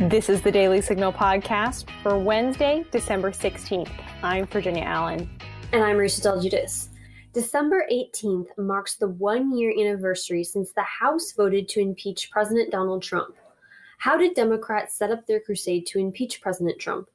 This is the Daily Signal podcast for Wednesday, December 16th. I'm Virginia Allen. And I'm Rachel Douglas. December 18th marks the one-year anniversary since the House voted to impeach President Donald Trump. How did Democrats set up their crusade to impeach President Trump?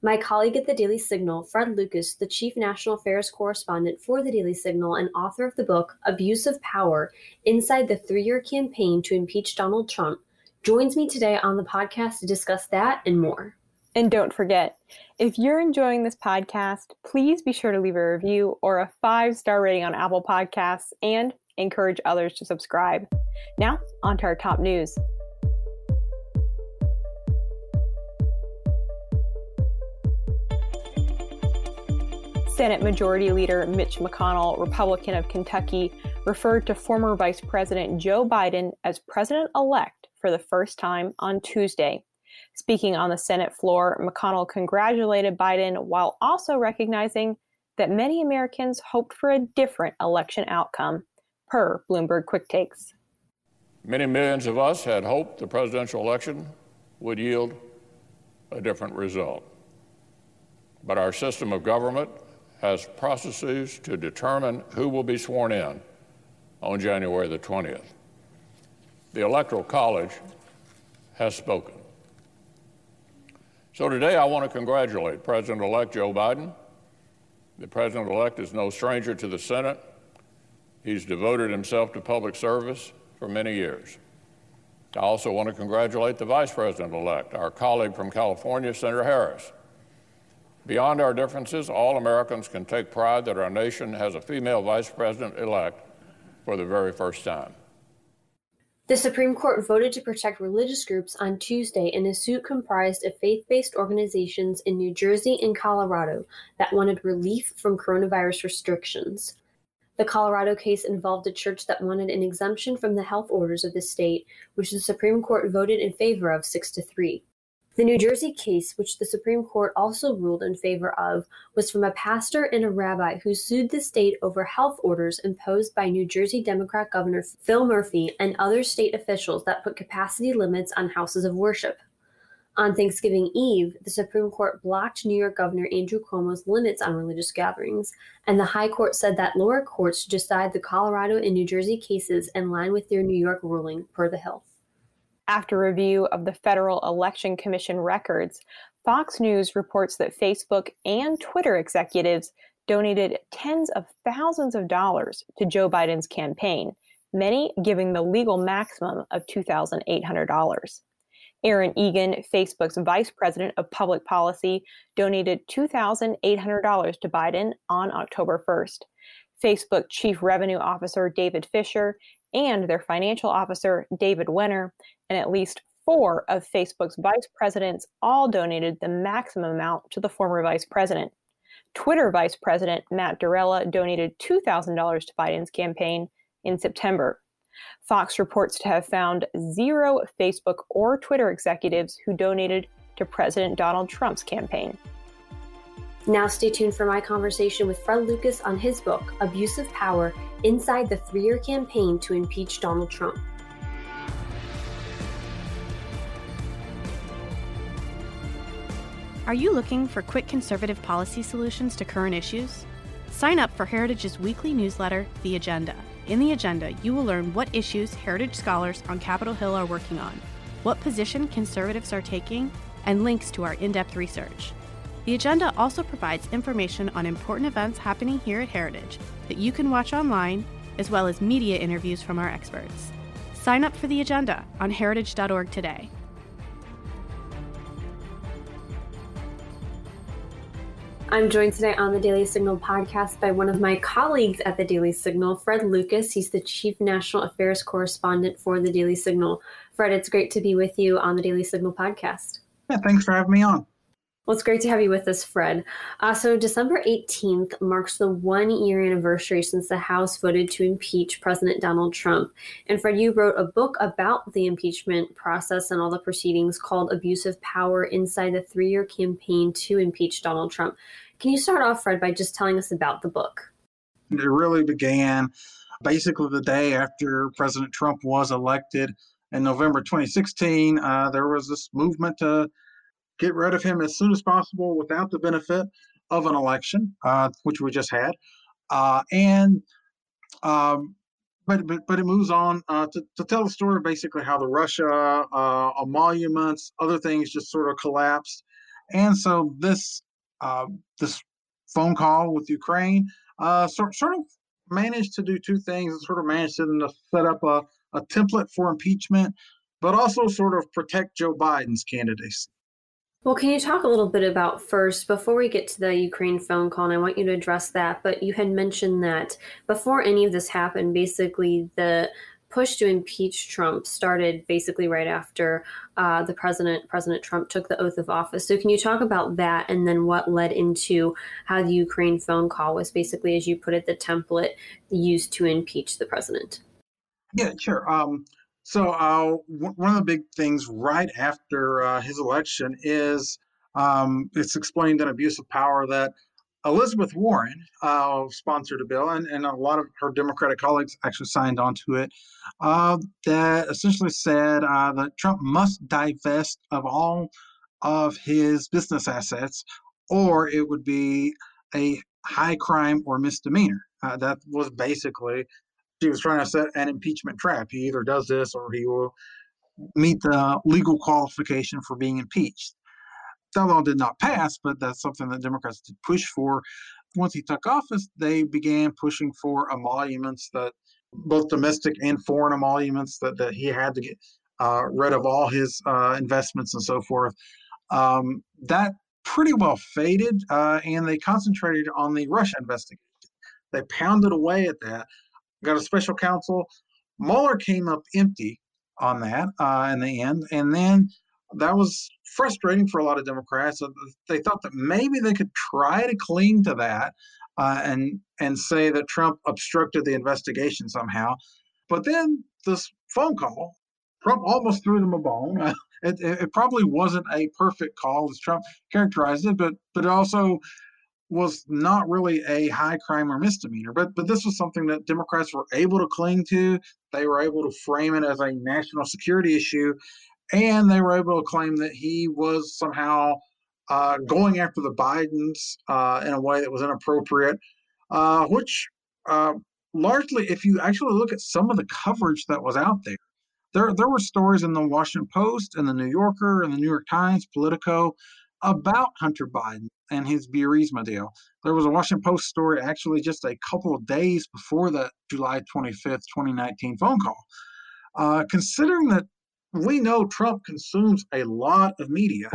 My colleague at the Daily Signal, Fred Lucas, the chief national affairs correspondent for the Daily Signal and author of the book, Abuse of Power: Inside the Three-Year Campaign to Impeach Donald Trump, joins me today on the podcast to discuss that and more. And don't forget, if you're enjoying this podcast, please be sure to leave a review or a 5-star rating on Apple Podcasts and encourage others to subscribe. Now, on to our top news. Senate Majority Leader Mitch McConnell, Republican of Kentucky, referred to former Vice President Joe Biden as president-elect for the first time on Tuesday. Speaking on the Senate floor, McConnell congratulated Biden while also recognizing that many Americans hoped for a different election outcome, per Bloomberg Quick Takes. Many millions of us had hoped the presidential election would yield a different result. But our system of government has processes to determine who will be sworn in on January the 20th. The Electoral College has spoken. So today I want to congratulate President-elect Joe Biden. The President-elect is no stranger to the Senate. He's devoted himself to public service for many years. I also want to congratulate the Vice President-elect, our colleague from California, Senator Harris. Beyond our differences, all Americans can take pride that our nation has a female vice president-elect for the very first time. The Supreme Court voted to protect religious groups on Tuesday in a suit comprised of faith-based organizations in New Jersey and Colorado that wanted relief from coronavirus restrictions. The Colorado case involved a church that wanted an exemption from the health orders of the state, which the Supreme Court voted in favor of 6-3. The New Jersey case, which the Supreme Court also ruled in favor of, was from a pastor and a rabbi who sued the state over health orders imposed by New Jersey Democrat Governor Phil Murphy and other state officials that put capacity limits on houses of worship. On Thanksgiving Eve, the Supreme Court blocked New York Governor Andrew Cuomo's limits on religious gatherings, and the High Court said that lower courts should decide the Colorado and New Jersey cases in line with their New York ruling, per The Hill. After review of the Federal Election Commission records, Fox News reports that Facebook and Twitter executives donated tens of thousands of dollars to Joe Biden's campaign, many giving the legal maximum of $2,800. Aaron Egan, Facebook's vice president of public policy, donated $2,800 to Biden on October 1st. Facebook Chief Revenue Officer David Fisher and their financial officer, David Wenner, and at least 4 of Facebook's vice presidents all donated the maximum amount to the former vice president. Twitter Vice President Matt Darella donated $2,000 to Biden's campaign in September. Fox reports to have found 0 Facebook or Twitter executives who donated to President Donald Trump's campaign. Now stay tuned for my conversation with Fred Lucas on his book, Abuse of Power: Inside the Three-Year Campaign to Impeach Donald Trump. Are you looking for quick conservative policy solutions to current issues? Sign up for Heritage's weekly newsletter, The Agenda. In The Agenda, you will learn what issues Heritage scholars on Capitol Hill are working on, what position conservatives are taking, and links to our in-depth research. The Agenda also provides information on important events happening here at Heritage that you can watch online, as well as media interviews from our experts. Sign up for The Agenda on heritage.org today. I'm joined today on the Daily Signal podcast by one of my colleagues at the Daily Signal, Fred Lucas. He's the chief national affairs correspondent for the Daily Signal. Fred, it's great to be with you on the Daily Signal podcast. Yeah, thanks for having me on. Well, it's great to have you with us, Fred. So December 18th marks the one-year anniversary since the House voted to impeach President Donald Trump. And Fred, you wrote a book about the impeachment process and all the proceedings called Abuse of Power: Inside the Three-Year Campaign to Impeach Donald Trump. Can you start off, Fred, by just telling us about the book? It really began basically the day after President Trump was elected. in November 2016, there was this movement to get rid of him as soon as possible without the benefit of an election, which we just had. But it moves on to tell the story, basically how the Russia emoluments, other things just sort of collapsed. And so this phone call with Ukraine sort of managed to do two things. It sort of managed to set up a template for impeachment, but also sort of protect Joe Biden's candidacy. Well, can you talk a little bit about first, before we get to the Ukraine phone call, and I want you to address that, but you had mentioned that before any of this happened, basically the push to impeach Trump started basically right after the President Trump took the oath of office. So can you talk about that and then what led into how the Ukraine phone call was basically, as you put it, the template used to impeach the president? Yeah, sure. So one of the big things right after his election is it's explained in Abuse of Power that Elizabeth Warren sponsored a bill, and a lot of her Democratic colleagues actually signed onto it, that essentially said that Trump must divest of all of his business assets, or it would be a high crime or misdemeanor. That was basically, she was trying to set an impeachment trap. He either does this or he will meet the legal qualification for being impeached. That law did not pass, but that's something that Democrats did push for. Once he took office, they began pushing for emoluments, that both domestic and foreign emoluments, that he had to get rid of all his investments and so forth. That pretty well faded, and they concentrated on the Russia investigation. They pounded away at that, got a special counsel. Mueller came up empty on that in the end, and then that was frustrating for a lot of Democrats. They thought that maybe they could try to cling to that and say that Trump obstructed the investigation somehow. But then this phone call, Trump almost threw them a bone. It probably wasn't a perfect call, as Trump characterized it, but it also was not really a high crime or misdemeanor. But this was something that Democrats were able to cling to. They were able to frame it as a national security issue. And they were able to claim that he was somehow going after the Bidens in a way that was inappropriate, which largely, if you actually look at some of the coverage that was out there, there were stories in the Washington Post and the New Yorker and the New York Times, Politico, about Hunter Biden and his Burisma deal. There was a Washington Post story actually just a couple of days before the July 25th, 2019 phone call. Considering that we know Trump consumes a lot of media,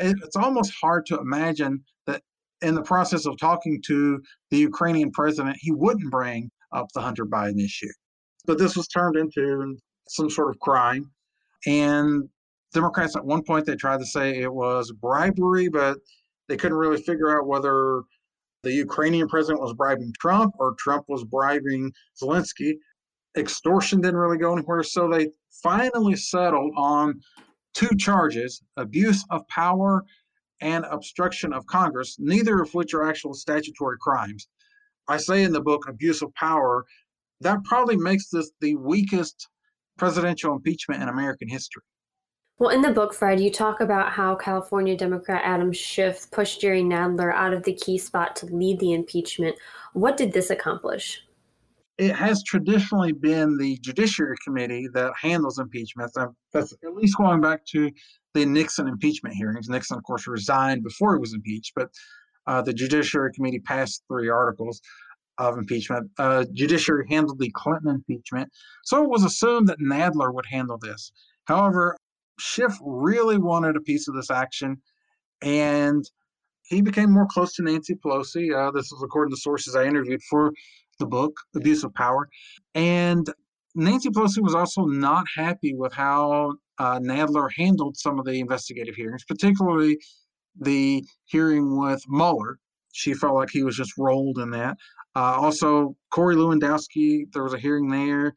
it's almost hard to imagine that in the process of talking to the Ukrainian president, he wouldn't bring up the Hunter Biden issue. But this was turned into some sort of crime. And Democrats at one point, they tried to say it was bribery, but they couldn't really figure out whether the Ukrainian president was bribing Trump or Trump was bribing Zelensky. Extortion didn't really go anywhere, so they finally settled on two charges: abuse of power and obstruction of Congress, neither of which are actual statutory crimes. I say in the book, abuse of power, that probably makes this the weakest presidential impeachment in American history. Well, in the book, Fred, you talk about how California Democrat Adam Schiff pushed Jerry Nadler out of the key spot to lead the impeachment. What did this accomplish? It has traditionally been the Judiciary Committee that handles impeachments. That's at least going back to the Nixon impeachment hearings. Nixon, of course, resigned before he was impeached, but the Judiciary Committee passed three articles of impeachment. Judiciary handled the Clinton impeachment, so it was assumed that Nadler would handle this. However, Schiff really wanted a piece of this action, and he became more close to Nancy Pelosi. This was according to sources I interviewed for the book, Abuse of Power. And Nancy Pelosi was also not happy with how Nadler handled some of the investigative hearings, particularly the hearing with Mueller. She felt like he was just rolled in that. Also, Corey Lewandowski, there was a hearing there.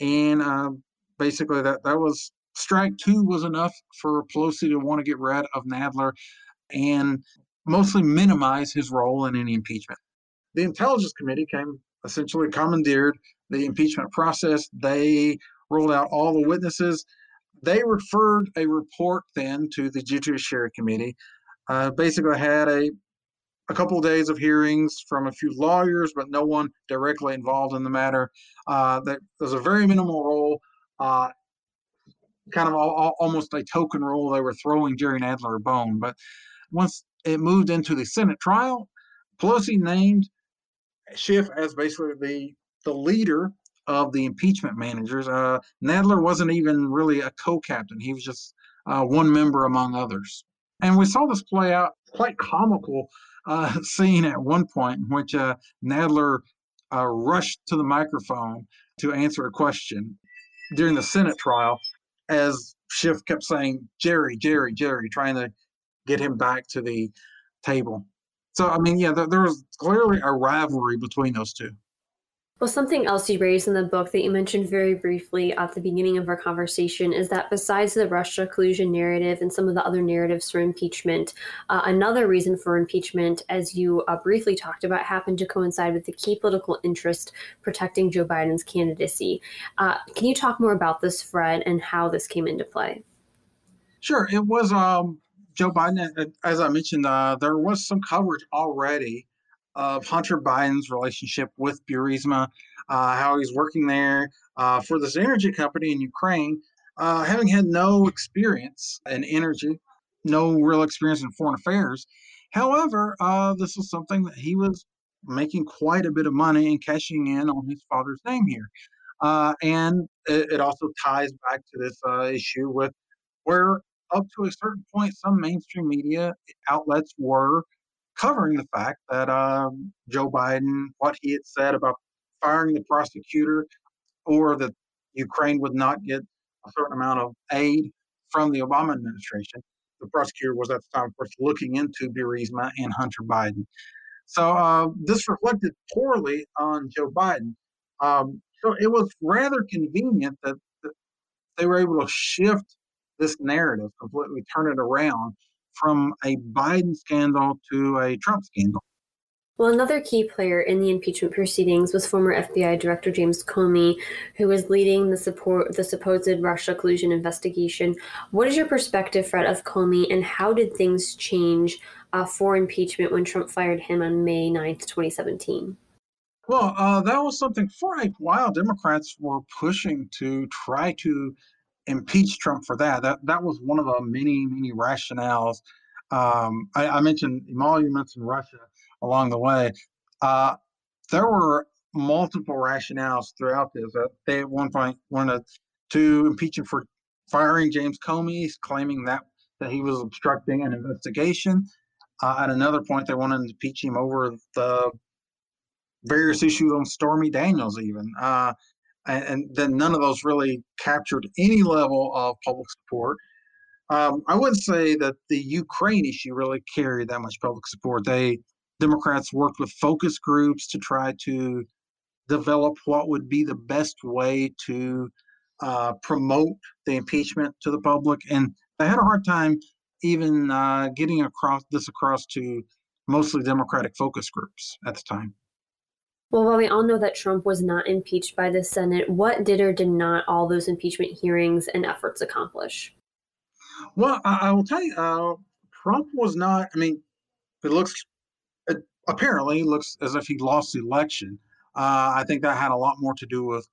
And basically that was strike two was enough for Pelosi to want to get rid of Nadler and mostly minimize his role in any impeachment. The Intelligence Committee essentially commandeered the impeachment process. They ruled out all the witnesses. They referred a report then to the Judiciary Committee. Basically had a couple of days of hearings from a few lawyers, but no one directly involved in the matter. That was a very minimal role, kind of almost a token role. They were throwing Jerry Nadler a bone. But once it moved into the Senate trial, Pelosi named Schiff as basically the leader of the impeachment managers. Nadler wasn't even really a co-captain. He was just one member among others. And we saw this play out, quite comical scene at one point in which Nadler rushed to the microphone to answer a question during the Senate trial as Schiff kept saying, Jerry, Jerry, Jerry, trying to get him back to the table. So, I mean, yeah, there was clearly a rivalry between those two. Well, something else you raised in the book that you mentioned very briefly at the beginning of our conversation is that besides the Russia collusion narrative and some of the other narratives for impeachment, another reason for impeachment, as you briefly talked about, happened to coincide with the key political interest protecting Joe Biden's candidacy. Can you talk more about this, Fred, and how this came into play? Sure. It was Joe Biden, as I mentioned, there was some coverage already of Hunter Biden's relationship with Burisma, how he's working there for this energy company in Ukraine, having had no experience in energy, no real experience in foreign affairs. However, this was something that he was making quite a bit of money and cashing in on his father's name here. And it also ties back to this issue with where up to a certain point, some mainstream media outlets were covering the fact that Joe Biden, what he had said about firing the prosecutor or that Ukraine would not get a certain amount of aid from the Obama administration. The prosecutor was at the time, of course, looking into Burisma and Hunter Biden. So this reflected poorly on Joe Biden. So it was rather convenient that they were able to shift this narrative, completely turn it around from a Biden scandal to a Trump scandal. Well, another key player in the impeachment proceedings was former FBI Director James Comey, who was leading the supposed Russia collusion investigation. What is your perspective, Fred, of Comey, and how did things change for impeachment when Trump fired him on May 9th, 2017? Well, that was something for a while Democrats were pushing to try to impeach Trump for that. That was one of the many, many rationales. I mentioned emoluments in Russia along the way. There were multiple rationales throughout this. They at one point wanted to impeach him for firing James Comey, claiming that he was obstructing an investigation. At another point, they wanted to impeach him over the various issues on Stormy Daniels even. And then none of those really captured any level of public support. I wouldn't say that the Ukraine issue really carried that much public support. Democrats worked with focus groups to try to develop what would be the best way to promote the impeachment to the public. And they had a hard time even getting across to mostly Democratic focus groups at the time. Well, while we all know that Trump was not impeached by the Senate, what did or did not all those impeachment hearings and efforts accomplish? Well, I will tell you, Trump was not, I mean, it apparently looks as if he lost the election. I think that had a lot more to do with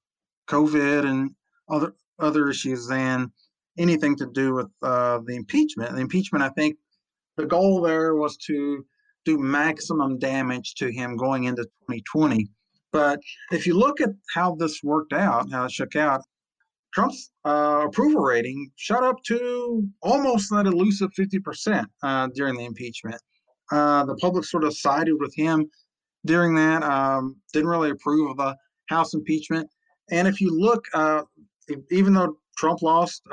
COVID and other issues than anything to do with the impeachment. The impeachment, I think the goal there was to do maximum damage to him going into 2020. But if you look at how this worked out, how it shook out, Trump's approval rating shot up to almost that elusive 50% during the impeachment. The public sort of sided with him during that, didn't really approve of the House impeachment. And if you look, even though Trump lost,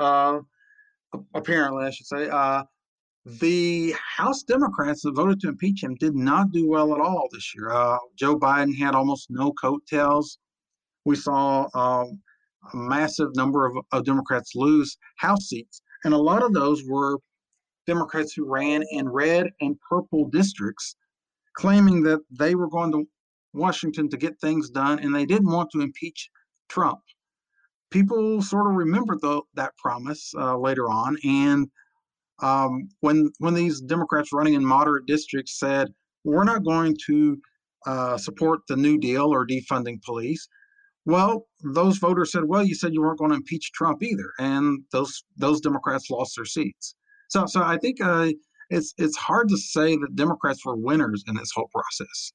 apparently I should say, the House Democrats that voted to impeach him did not do well at all this year. Joe Biden had almost no coattails. We saw a massive number of Democrats lose House seats. And a lot of those were Democrats who ran in red and purple districts, claiming that they were going to Washington to get things done, and they didn't want to impeach Trump. people sort of remembered that promise later on. And when these Democrats running in moderate districts said, we're not going to support the New Deal or defunding police, well, those voters said, well, you said you weren't going to impeach Trump either. And those Democrats lost their seats. So I think it's hard to say that Democrats were winners in this whole process.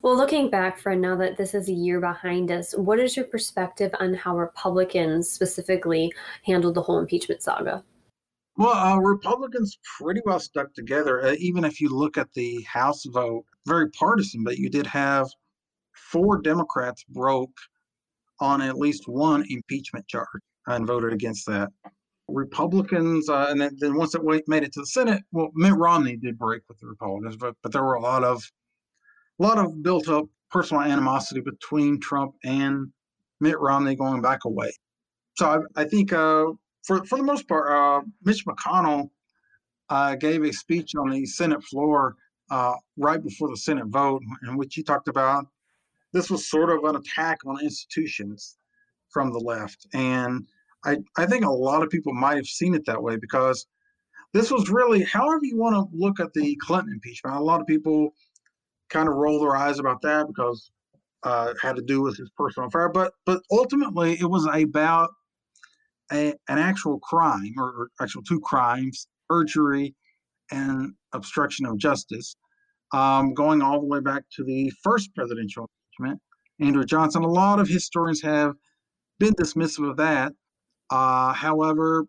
Well, looking back, Fred, now that this is a year behind us, what is your perspective on how Republicans specifically handled the whole impeachment saga? Well, Republicans pretty well stuck together. Even if you look at the House vote, very partisan, but you did have 4 Democrats broke on at least one impeachment charge and voted against that. Republicans, and then once it made it to the Senate, well, Mitt Romney did break with the Republicans, but there were a lot of built-up personal animosity between Trump and Mitt Romney going back a way. So I think for the most part, Mitch McConnell gave a speech on the Senate floor right before the Senate vote, in which he talked about this was sort of an attack on institutions from the left. And I think a lot of people might have seen it that way, because this was really, however you want to look at the Clinton impeachment, a lot of people kind of roll their eyes about that because it had to do with his personal affair. But ultimately, it was about an actual crime, or actual 2 crimes, perjury and obstruction of justice, going all the way back to the first presidential impeachment, Andrew Johnson. A lot of historians have been dismissive of that. However,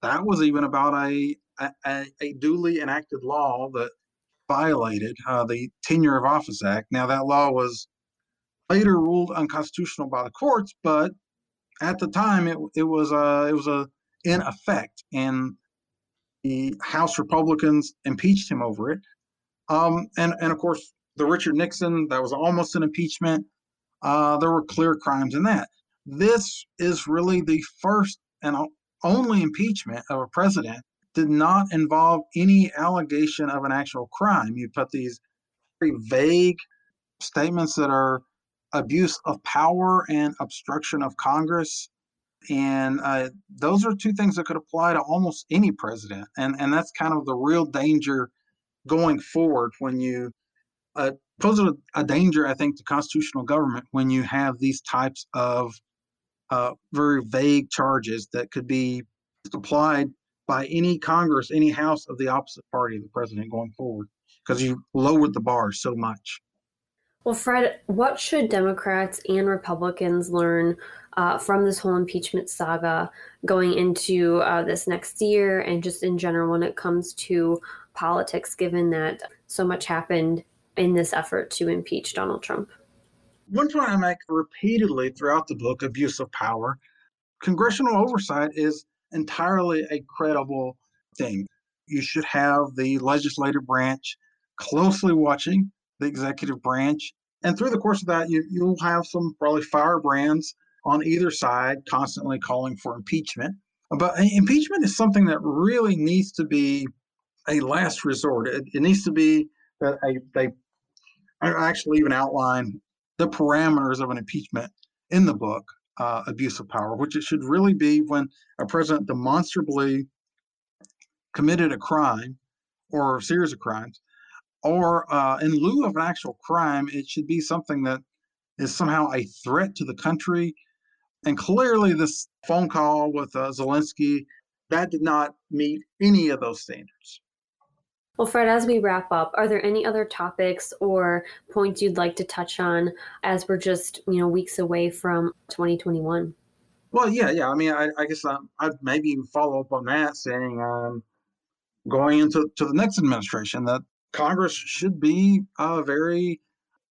that was even about a duly enacted law that violated the Tenure of Office Act. Now, that law was later ruled unconstitutional by the courts, but at the time it was in effect, and the House Republicans impeached him over it. And of course, the Richard Nixon, that was almost an impeachment. There were clear crimes in that. This is really the first and only impeachment of a president did not involve any allegation of an actual crime. You put these very vague statements that are abuse of power and obstruction of Congress. And those are 2 things that could apply to almost any president. And that's kind of the real danger going forward, when you pose a danger, I think, to constitutional government, when you have these types of very vague charges that could be applied by any Congress, any House of the opposite party of the president going forward, because you lowered the bar so much. Well, Fred, what should Democrats and Republicans learn from this whole impeachment saga going into this next year, and just in general when it comes to politics, given that so much happened in this effort to impeach Donald Trump? One point I make repeatedly throughout the book, Abuse of Power, congressional oversight is entirely a credible thing. You should have the legislative branch closely watching the executive branch. And through the course of that, you'll have some probably firebrands on either side constantly calling for impeachment. But impeachment is something that really needs to be a last resort. It needs to be that they actually even outline the parameters of an impeachment in the book, Abuse of Power, which it should really be when a president demonstrably committed a crime or a series of crimes, or in lieu of an actual crime, it should be something that is somehow a threat to the country. And clearly this phone call with Zelensky, that did not meet any of those standards. Well, Fred, as we wrap up, are there any other topics or points you'd like to touch on as we're just, weeks away from 2021? Well, yeah. I mean, I guess I'd maybe even follow up on that, saying going into the next administration, that Congress should be very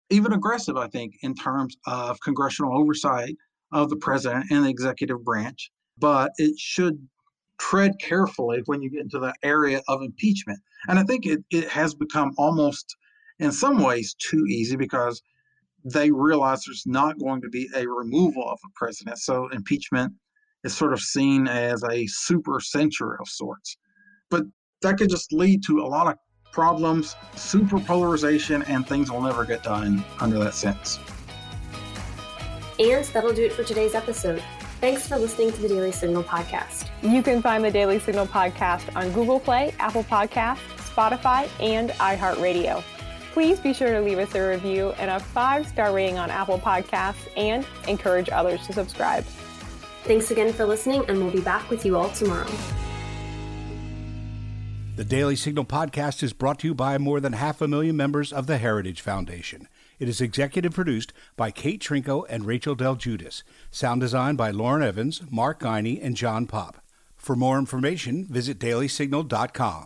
even aggressive, I think, in terms of congressional oversight of the president and the executive branch. But it should tread carefully when you get into the area of impeachment. And I think it has become almost in some ways too easy, because they realize there's not going to be a removal of a president. So impeachment is sort of seen as a super censure of sorts. But that could just lead to a lot of problems, super polarization, and things will never get done under that sense. And that'll do it for today's episode. Thanks for listening to The Daily Signal Podcast. You can find The Daily Signal Podcast on Google Play, Apple Podcasts, Spotify, and iHeartRadio. Please be sure to leave us a review and a 5-star rating on Apple Podcasts and encourage others to subscribe. Thanks again for listening, and we'll be back with you all tomorrow. The Daily Signal Podcast is brought to you by more than 500,000 members of the Heritage Foundation. It is executive produced by Kate Trinko and Rachel Del Judas. Sound designed by Lauren Evans, Mark Guiney, and John Pop. For more information, visit dailysignal.com.